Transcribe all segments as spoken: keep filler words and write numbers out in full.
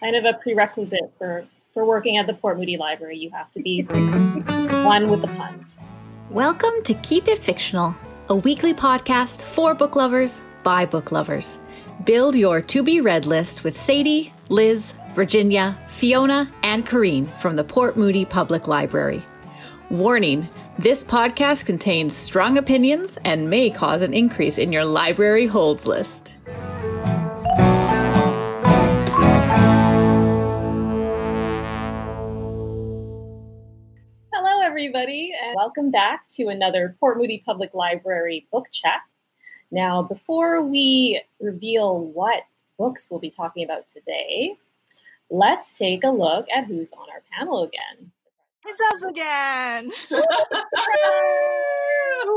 kind of a prerequisite for, for working at the Port Moody Library. You have to be one with the puns. Welcome to Keep It Fictional, a weekly podcast for book lovers by book lovers. Build your to-be-read list with Sadie, Liz, Virginia, Fiona, and Corrine from the Port Moody Public Library. Warning, this podcast contains strong opinions and may cause an increase in your library holds list. Hello, everybody, and welcome back to another Port Moody Public Library book chat. Now, before we reveal what books we'll be talking about today, let's take a look at who's on our panel again. It's us again. Who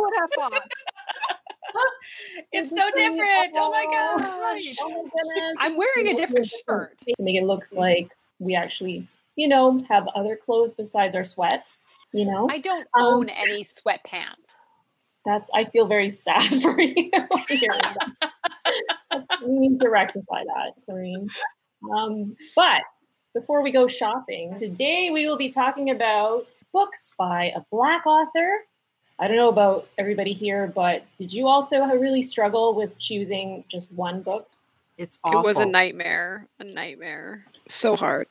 would have thought? It's so different. Oh my gosh. Oh my goodness. I'm wearing a different shirt to make it look like we actually, you know, have other clothes besides our sweats. You know, I don't um, own any sweatpants. That's, I feel very sad for you. We need to rectify that, Corrine. Um, but before we go shopping, today we will be talking about books by a Black author. I don't know about everybody here, but did you also really struggle with choosing just one book? It's awful. It was a nightmare. A nightmare. So hard.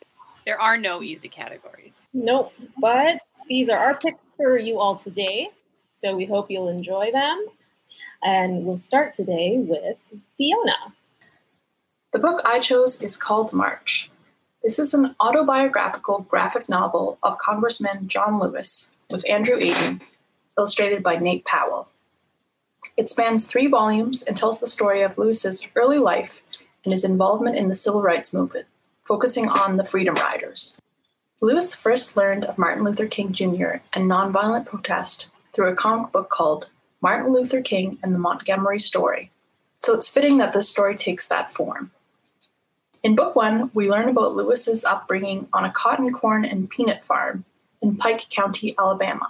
There are no easy categories. Nope. But these are our picks for you all today. So we hope you'll enjoy them. And we'll start today with Fiona. The book I chose is called March. This is an autobiographical graphic novel of Congressman John Lewis with Andrew Aydin, illustrated by Nate Powell. It spans three volumes and tells the story of Lewis's early life and his involvement in the civil rights movement, focusing on the Freedom Riders. Lewis first learned of Martin Luther King Junior and nonviolent protest through a comic book called Martin Luther King and the Montgomery Story. So it's fitting that this story takes that form. In book one, we learn about Lewis's upbringing on a cotton, corn, and peanut farm in Pike County, Alabama.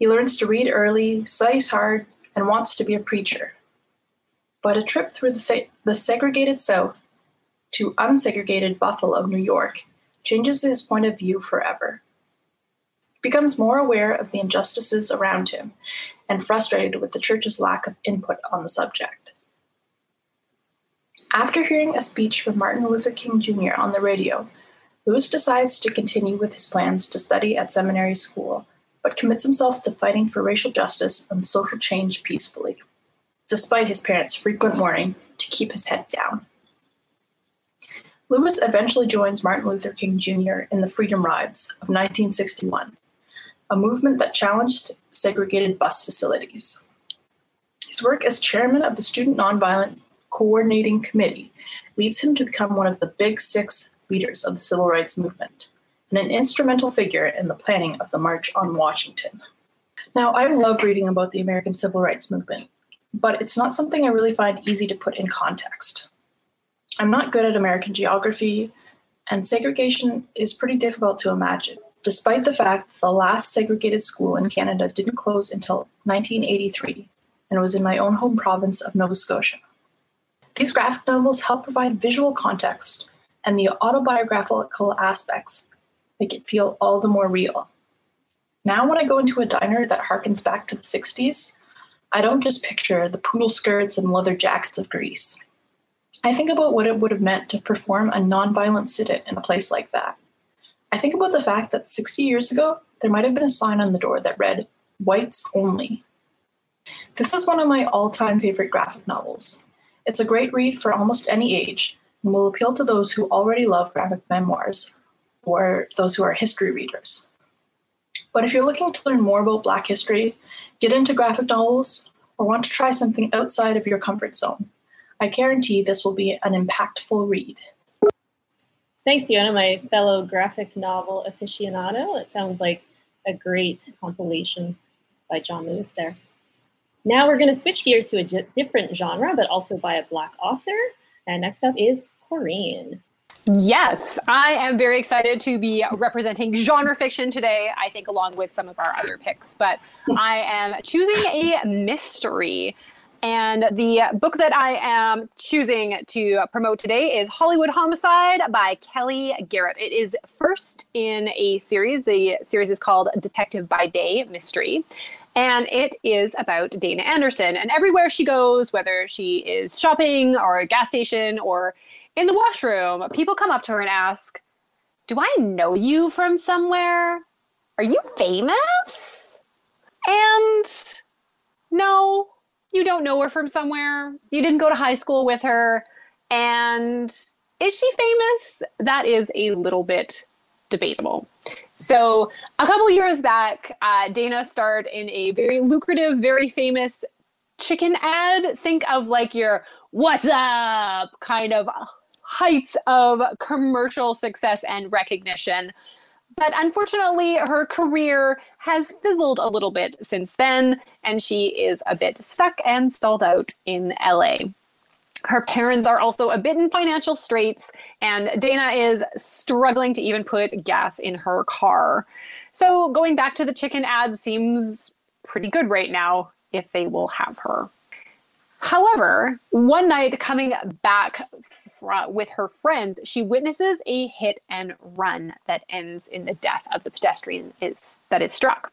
He learns to read early, studies hard, and wants to be a preacher. But a trip through the, th- the segregated South to unsegregated Buffalo, New York, changes his point of view forever. Becomes more aware of the injustices around him and frustrated with the church's lack of input on the subject. After hearing a speech from Martin Luther King Junior on the radio, Lewis decides to continue with his plans to study at seminary school, but commits himself to fighting for racial justice and social change peacefully, despite his parents' frequent warning to keep his head down. Lewis eventually joins Martin Luther King Junior in the Freedom Rides of nineteen sixty-one, a movement that challenged segregated bus facilities. His work as chairman of the Student Nonviolent Coordinating Committee leads him to become one of the Big Six leaders of the civil rights movement and an instrumental figure in the planning of the March on Washington. Now, I love reading about the American civil rights movement, but it's not something I really find easy to put in context. I'm not good at American geography, and segregation is pretty difficult to imagine, despite the fact that the last segregated school in Canada didn't close until nineteen eighty-three and was in my own home province of Nova Scotia. These graphic novels help provide visual context, and the autobiographical aspects make it feel all the more real. Now when I go into a diner that harkens back to the sixties, I don't just picture the poodle skirts and leather jackets of Grease. I think about what it would have meant to perform a nonviolent sit-in in a place like that. I think about the fact that sixty years ago, there might have been a sign on the door that read, "Whites Only." This is one of my all-time favorite graphic novels. It's a great read for almost any age and will appeal to those who already love graphic memoirs or those who are history readers. But if you're looking to learn more about Black history, get into graphic novels, or want to try something outside of your comfort zone, I guarantee this will be an impactful read. Thanks, Fiona, my fellow graphic novel aficionado. It sounds like a great compilation by John Lewis there. Now we're going to switch gears to a di- different genre, but also by a Black author. And next up is Corrine. Yes, I am very excited to be representing genre fiction today, I think along with some of our other picks. But I am choosing a mystery And the book that I am choosing to promote today is Hollywood Homicide by Kelly Garrett. It is first in a series. The series is called Detective by Day Mystery. And it is about Dana Anderson. And everywhere she goes, whether she is shopping or a gas station or in the washroom, people come up to her and ask, "Do I know you from somewhere? Are you famous?" And no, you don't know her from somewhere. You didn't go to high school with her. And is she famous? That is a little bit debatable. So a couple years back, uh, Dana starred in a very lucrative, very famous chicken ad. Think of like your "what's up" kind of heights of commercial success and recognition. But unfortunately, her career has fizzled a little bit since then, and she is a bit stuck and stalled out in L A. Her parents are also a bit in financial straits, and Dana is struggling to even put gas in her car. So going back to the chicken ad seems pretty good right now, if they will have her. However, one night coming back with her friends, she witnesses a hit and run that ends in the death of the pedestrian is, that is struck.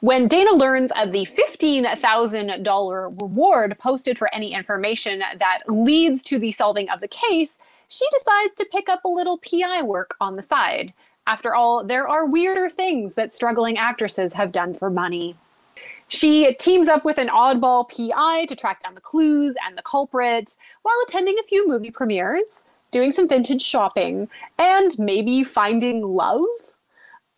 When Dana learns of the fifteen thousand dollars reward posted for any information that leads to the solving of the case, she decides to pick up a little P I work on the side. After all, there are weirder things that struggling actresses have done for money. She teams up with an oddball P I to track down the clues and the culprit, while attending a few movie premieres, doing some vintage shopping, and maybe finding love.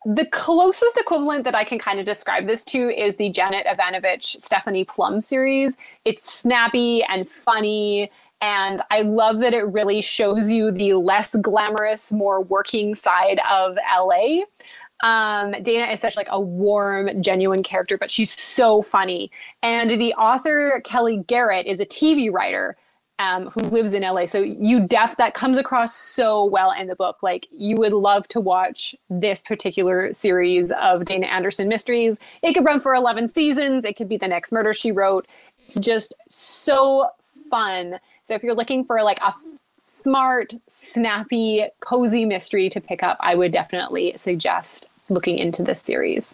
The closest equivalent that I can kind of describe this to is the Janet Evanovich Stephanie Plum series. It's snappy and funny, and I love that it really shows you the less glamorous, more working side of L A. Um, Dana is such like a warm, genuine character, but she's so funny. And the author Kelly Garrett is a T V writer um, who lives in L A. So you def that comes across so well in the book. Like, you would love to watch this particular series of Dana Anderson mysteries. It could run for eleven seasons. It could be the next Murder, She Wrote. It's just so fun. So if you're looking for like a smart, snappy, cozy mystery to pick up, I would definitely suggest looking into this series.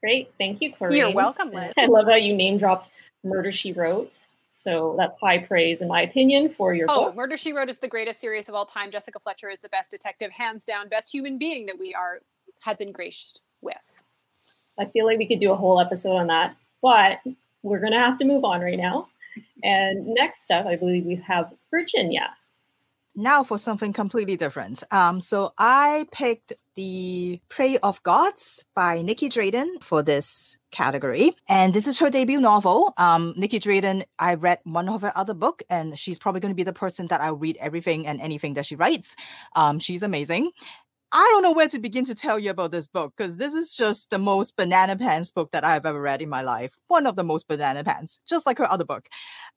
Great. Thank you, Corrine. You're welcome, Liz. I love how you name dropped Murder, She Wrote. So that's high praise, in my opinion, for your oh, book. Oh, Murder, She Wrote is the greatest series of all time. Jessica Fletcher is the best detective, hands down, best human being that we are have been graced with. I feel like we could do a whole episode on that, but we're going to have to move on right now. And next up, I believe we have Virginia. Now for something completely different. Um, so I picked The Prey of Gods by Nikki Drayden for this category. And this is her debut novel. Um, Nikki Drayden, I read one of her other book, and she's probably going to be the person that I'll read everything and anything that she writes. Um, she's amazing. I don't know where to begin to tell you about this book, because this is just the most banana pants book that I've ever read in my life. One of the most banana pants, just like her other book.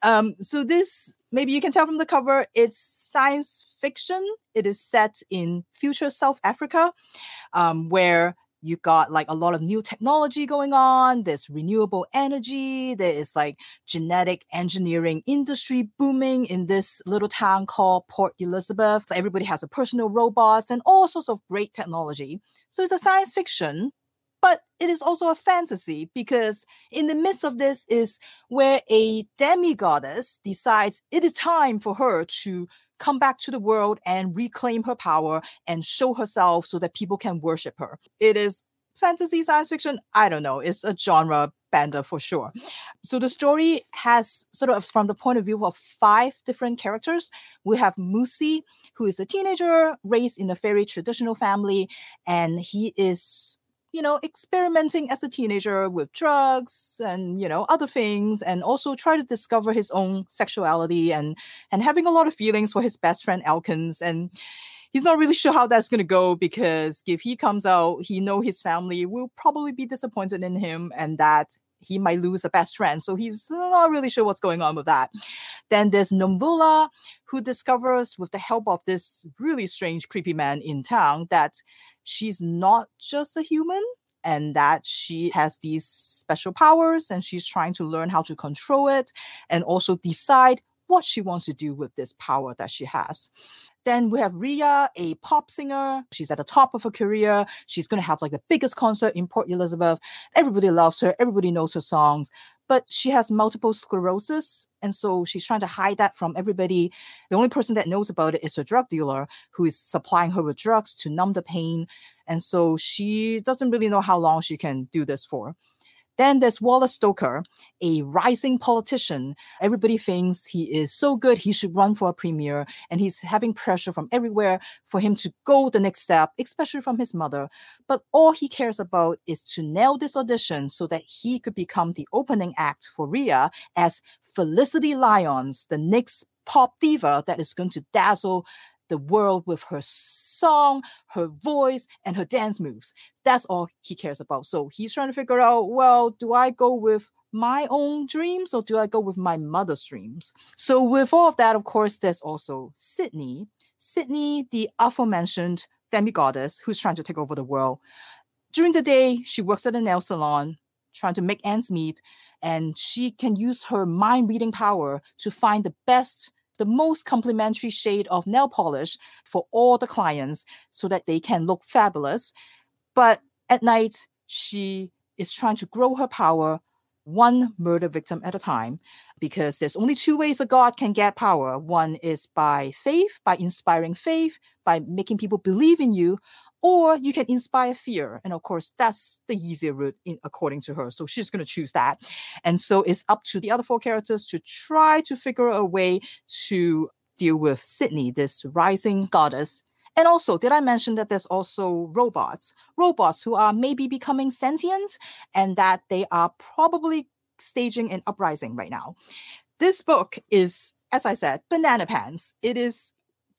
Um, so this, maybe you can tell from the cover, it's science fiction. It is set in future South Africa, um, where you got like a lot of new technology going on. There's renewable energy. There is like genetic engineering industry booming in this little town called Port Elizabeth. So everybody has a personal robots and all sorts of great technology. So it's a science fiction, but it is also a fantasy, because in the midst of this is where a demigoddess decides it is time for her to come back to the world and reclaim her power and show herself so that people can worship her. It is fantasy, science fiction. I don't know. It's a genre bender for sure. So the story has sort of from the point of view of five different characters. We have Musi, who is a teenager raised in a very traditional family. And he is, you know, experimenting as a teenager with drugs and, you know, other things, and also try to discover his own sexuality and, and having a lot of feelings for his best friend, Elkins. And he's not really sure how that's going to go, because if he comes out, he know his family will probably be disappointed in him and that he might lose a best friend. So he's not really sure what's going on with that. Then there's Nombula, who discovers with the help of this really strange, creepy man in town that she's not just a human. and that she has these special powers and she's trying to learn how to control it and also decide what she wants to do with this power that she has. Then we have Rhea, a pop singer. She's at the top of her career. She's going to have like the biggest concert in Port Elizabeth. Everybody loves her. Everybody knows her songs. But she has multiple sclerosis, and so she's trying to hide that from everybody. The only person that knows about it is her drug dealer, who is supplying her with drugs to numb the pain. And so she doesn't really know how long she can do this for. Then there's Wallace Stoker, a rising politician. Everybody thinks he is so good, he should run for a premier. And he's having pressure from everywhere for him to go the next step, especially from his mother. But all he cares about is to nail this audition so that he could become the opening act for Rhea as Felicity Lyons, the next pop diva that is going to dazzle the world with her song, her voice, and her dance moves. That's all he cares about. So he's trying to figure out, well, do I go with my own dreams or do I go with my mother's dreams? So with all of that, of course, there's also Sydney. Sydney, the aforementioned demigoddess who's trying to take over the world. During the day, she works at a nail salon, trying to make ends meet, and she can use her mind-reading power to find the best, the most complimentary shade of nail polish for all the clients so that they can look fabulous. But at night, she is trying to grow her power one murder victim at a time, because there's only two ways a god can get power. One is by faith, by inspiring faith, by making people believe in you, or you can inspire fear. And of course, that's the easier route, in, according to her. So she's going to choose that. And so it's up to the other four characters to try to figure out a way to deal with Sydney, this rising goddess. And also, did I mention that there's also robots? Robots who are maybe becoming sentient and that they are probably staging an uprising right now. This book is, as I said, banana pants. It is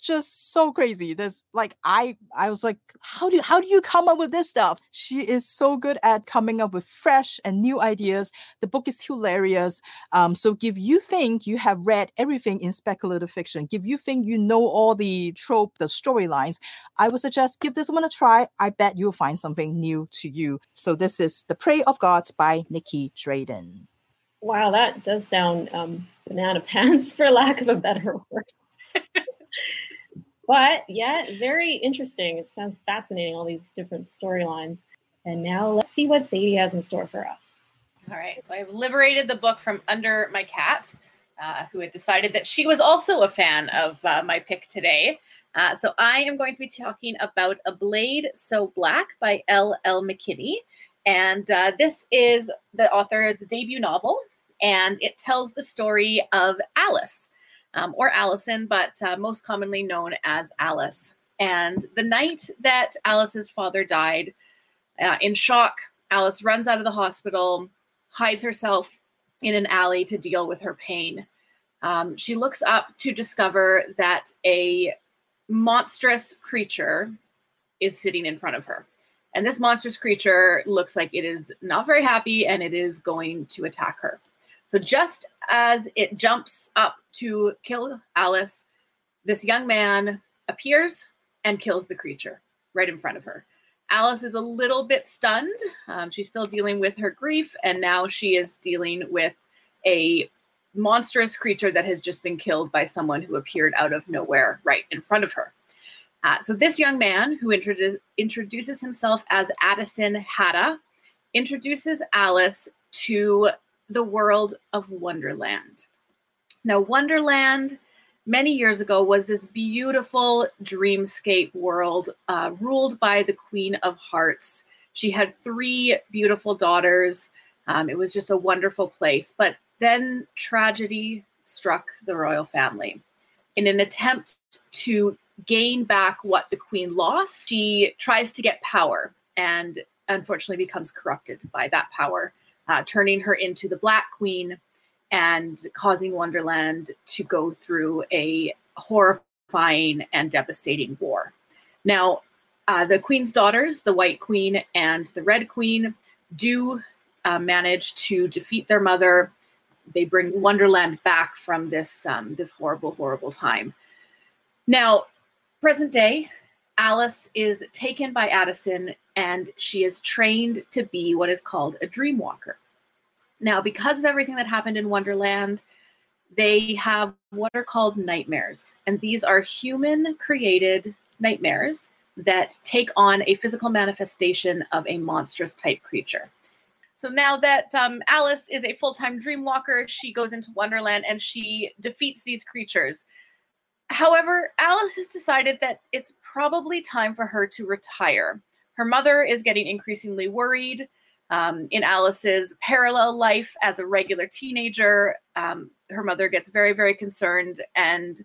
just so crazy. There's like, I I was like, how do how do you come up with this stuff? She is so good at coming up with fresh and new ideas. The book is hilarious. Um, so if you think you have read everything in speculative fiction, if you think you know all the trope, the storylines, I would suggest give this one a try. I bet you'll find something new to you. So this is The Prey of Gods by Nikki Drayden. Wow, that does sound um, banana pants, for lack of a better word. But yeah, very interesting. It sounds fascinating, all these different storylines. And now let's see what Sadie has in store for us. All right. So I've liberated the book from under my cat, uh, who had decided that she was also a fan of uh, my pick today. Uh, so I am going to be talking about A Blade So Black by L L McKinney. And uh, this is the author's debut novel, and it tells the story of Alice. Um, or Allison, but uh, most commonly known as Alice. And the night that Alice's father died, uh, in shock, Alice runs out of the hospital, hides herself in an alley to deal with her pain. Um, she looks up to discover that a monstrous creature is sitting in front of her. And this monstrous creature looks like it is not very happy and it is going to attack her. So just as it jumps up to kill Alice, this young man appears and kills the creature right in front of her. Alice is a little bit stunned. Um, she's still dealing with her grief, and now she is dealing with a monstrous creature that has just been killed by someone who appeared out of nowhere right in front of her. Uh, so this young man, who introdu- introduces himself as Addison Hatta, introduces Alice to the world of Wonderland. Now, Wonderland, many years ago, was this beautiful dreamscape world uh, ruled by the Queen of Hearts. She had three beautiful daughters. Um, it was just a wonderful place. But then tragedy struck the royal family. In an attempt to gain back what the Queen lost, she tries to get power and unfortunately becomes corrupted by that power. Uh, turning her into the Black Queen and causing Wonderland to go through a horrifying and devastating war. Now, uh, the Queen's daughters, the White Queen and the Red Queen, do uh, manage to defeat their mother. They bring Wonderland back from this, um, this horrible, horrible time. Now, present day, Alice is taken by Addison and she is trained to be what is called a dreamwalker. Now, because of everything that happened in Wonderland, they have what are called nightmares, and these are human-created nightmares that take on a physical manifestation of a monstrous type creature. So now that um, Alice is a full-time dreamwalker, she goes into Wonderland and she defeats these creatures. However, Alice has decided that it's probably time for her to retire. Her mother is getting increasingly worried. Um, in Alice's parallel life as a regular teenager, um, her mother gets very, very concerned, and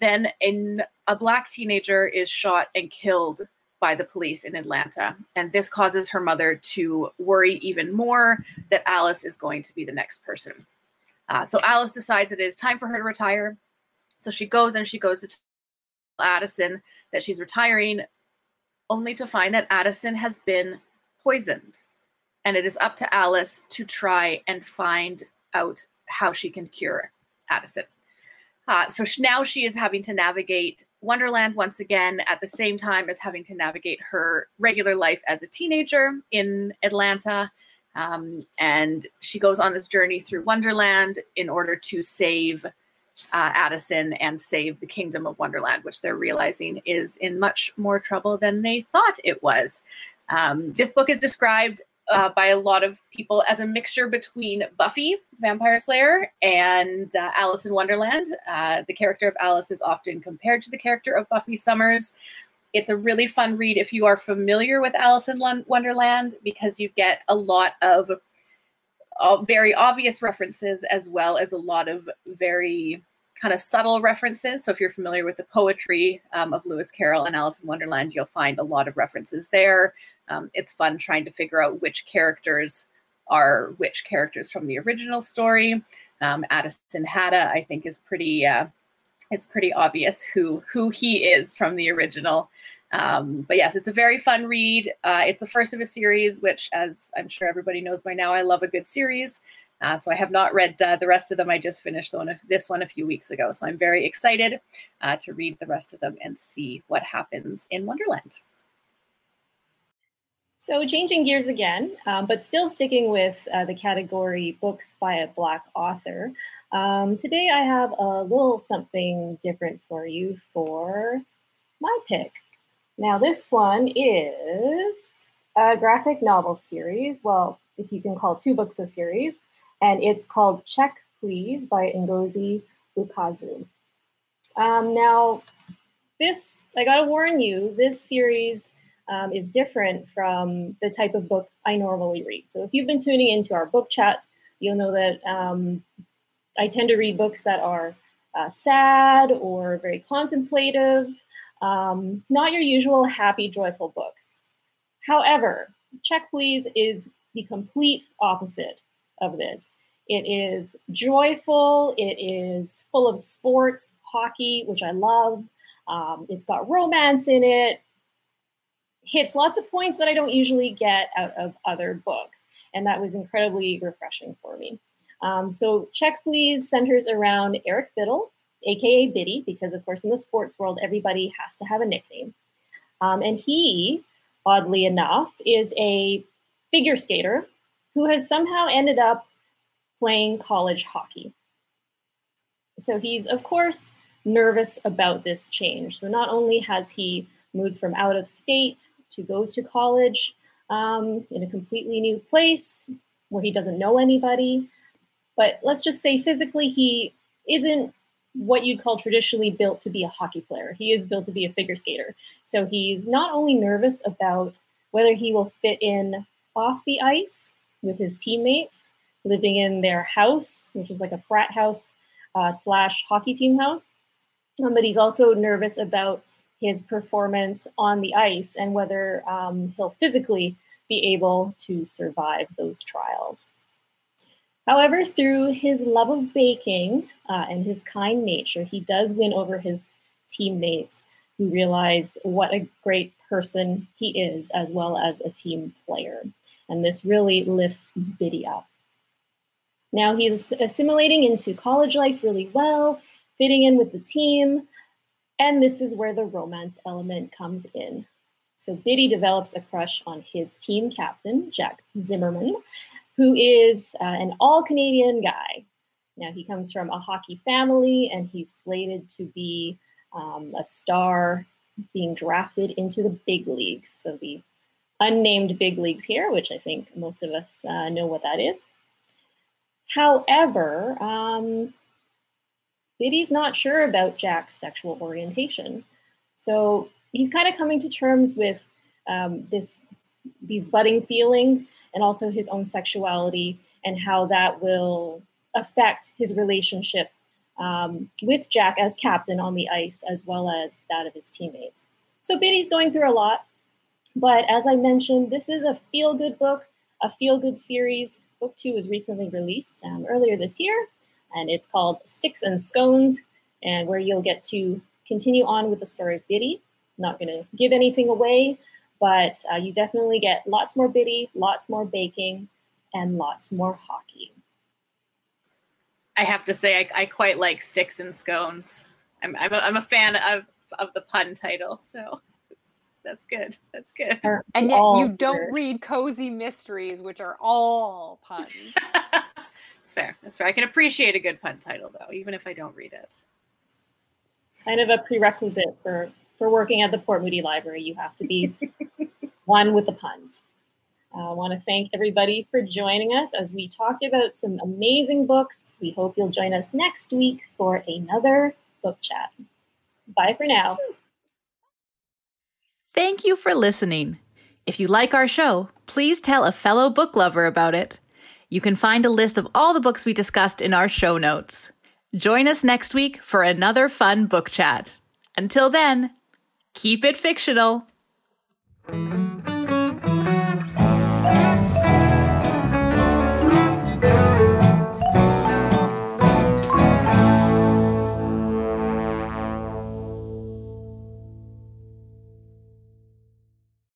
then in, a black teenager is shot and killed by the police in Atlanta. And this causes her mother to worry even more that Alice is going to be the next person. Uh, so Alice decides it is time for her to retire. So she goes and she goes to tell Addison that she's retiring, only to find that Addison has been poisoned. And it is up to Alice to try and find out how she can cure Addison. Uh, so she, now she is having to navigate Wonderland once again at the same time as having to navigate her regular life as a teenager in Atlanta. Um, and she goes on this journey through Wonderland in order to save uh, Addison and save the kingdom of Wonderland, which they're realizing is in much more trouble than they thought it was. Um, this book is described Uh, by a lot of people as a mixture between Buffy, Vampire Slayer, and uh, Alice in Wonderland. Uh, the character of Alice is often compared to the character of Buffy Summers. It's a really fun read if you are familiar with Alice in Wonderland, because you get a lot of uh, very obvious references as well as a lot of very kind of subtle references. So if you're familiar with the poetry um, of Lewis Carroll and Alice in Wonderland, you'll find a lot of references there. Um, it's fun trying to figure out which characters are which characters from the original story. Um, Addison Hatta, I think, is pretty. Uh, it's pretty obvious who who he is from the original. Um, but yes, it's a very fun read. Uh, it's the first of a series, which, as I'm sure everybody knows by now, I love a good series. Uh, so I have not read uh, the rest of them. I just finished the one of this one a few weeks ago. So I'm very excited uh, to read the rest of them and see what happens in Wonderland. So changing gears again, um, but still sticking with uh, the category books by a Black author. Um, today I have a little something different for you for my pick. Now this one is a graphic novel series. Well, if you can call two books a series, and it's called Check Please by Ngozi Ukazu. Um, now this, I gotta warn you, this series Um, is different from the type of book I normally read. So if you've been tuning into our book chats, you'll know that um, I tend to read books that are uh, sad or very contemplative, um, not your usual happy, joyful books. However, Check Please is the complete opposite of this. It is joyful, it is full of sports, hockey, which I love. Um, it's got romance in it, hits lots of points that I don't usually get out of other books. And that was incredibly refreshing for me. Um, so Check Please centers around Eric Biddle, A K A Biddy, because of course in the sports world, everybody has to have a nickname. Um, and he, oddly enough, is a figure skater who has somehow ended up playing college hockey. So he's, of course, nervous about this change. So not only has he moved from out of state to go to college um, in a completely new place where he doesn't know anybody. But let's just say physically, he isn't what you'd call traditionally built to be a hockey player. He is built to be a figure skater. So he's not only nervous about whether he will fit in off the ice with his teammates, living in their house, which is like a frat house uh, slash hockey team house, um, but he's also nervous about his performance on the ice and whether um, he'll physically be able to survive those trials. However, through his love of baking uh, and his kind nature, he does win over his teammates who realize what a great person he is as well as a team player. And this really lifts Biddy up. Now he's assimilating into college life really well, fitting in with the team. And this is where the romance element comes in. So Biddy develops a crush on his team captain, Jack Zimmerman, who is uh, an all-Canadian guy. Now, he comes from a hockey family, and he's slated to be um, a star being drafted into the big leagues. So the unnamed big leagues here, which I think most of us uh, know what that is. However, um, Biddy's not sure about Jack's sexual orientation. So he's kind of coming to terms with um, this, these budding feelings and also his own sexuality and how that will affect his relationship um, with Jack as captain on the ice, as well as that of his teammates. So Biddy's going through a lot, but as I mentioned, this is a feel-good book, a feel-good series. Book two was recently released um, earlier this year, and it's called Sticks and Scones, and where you'll get to continue on with the story of Biddy. Not going to give anything away, but uh, you definitely get lots more Biddy, lots more baking, and lots more hockey. I have to say, I, I quite like Sticks and Scones. I'm I'm a, I'm a fan of, of the pun title, so that's good. That's good. And yet you don't read cozy mysteries, which are all puns. It's fair. That's fair. I can appreciate a good pun title, though, even if I don't read it. It's kind of a prerequisite for, for working at the Port Moody Library. You have to be one with the puns. I want to thank everybody for joining us as we talked about some amazing books. We hope you'll join us next week for another book chat. Bye for now. Thank you for listening. If you like our show, please tell a fellow book lover about it. You can find a list of all the books we discussed in our show notes. Join us next week for another fun book chat. Until then, keep it fictional.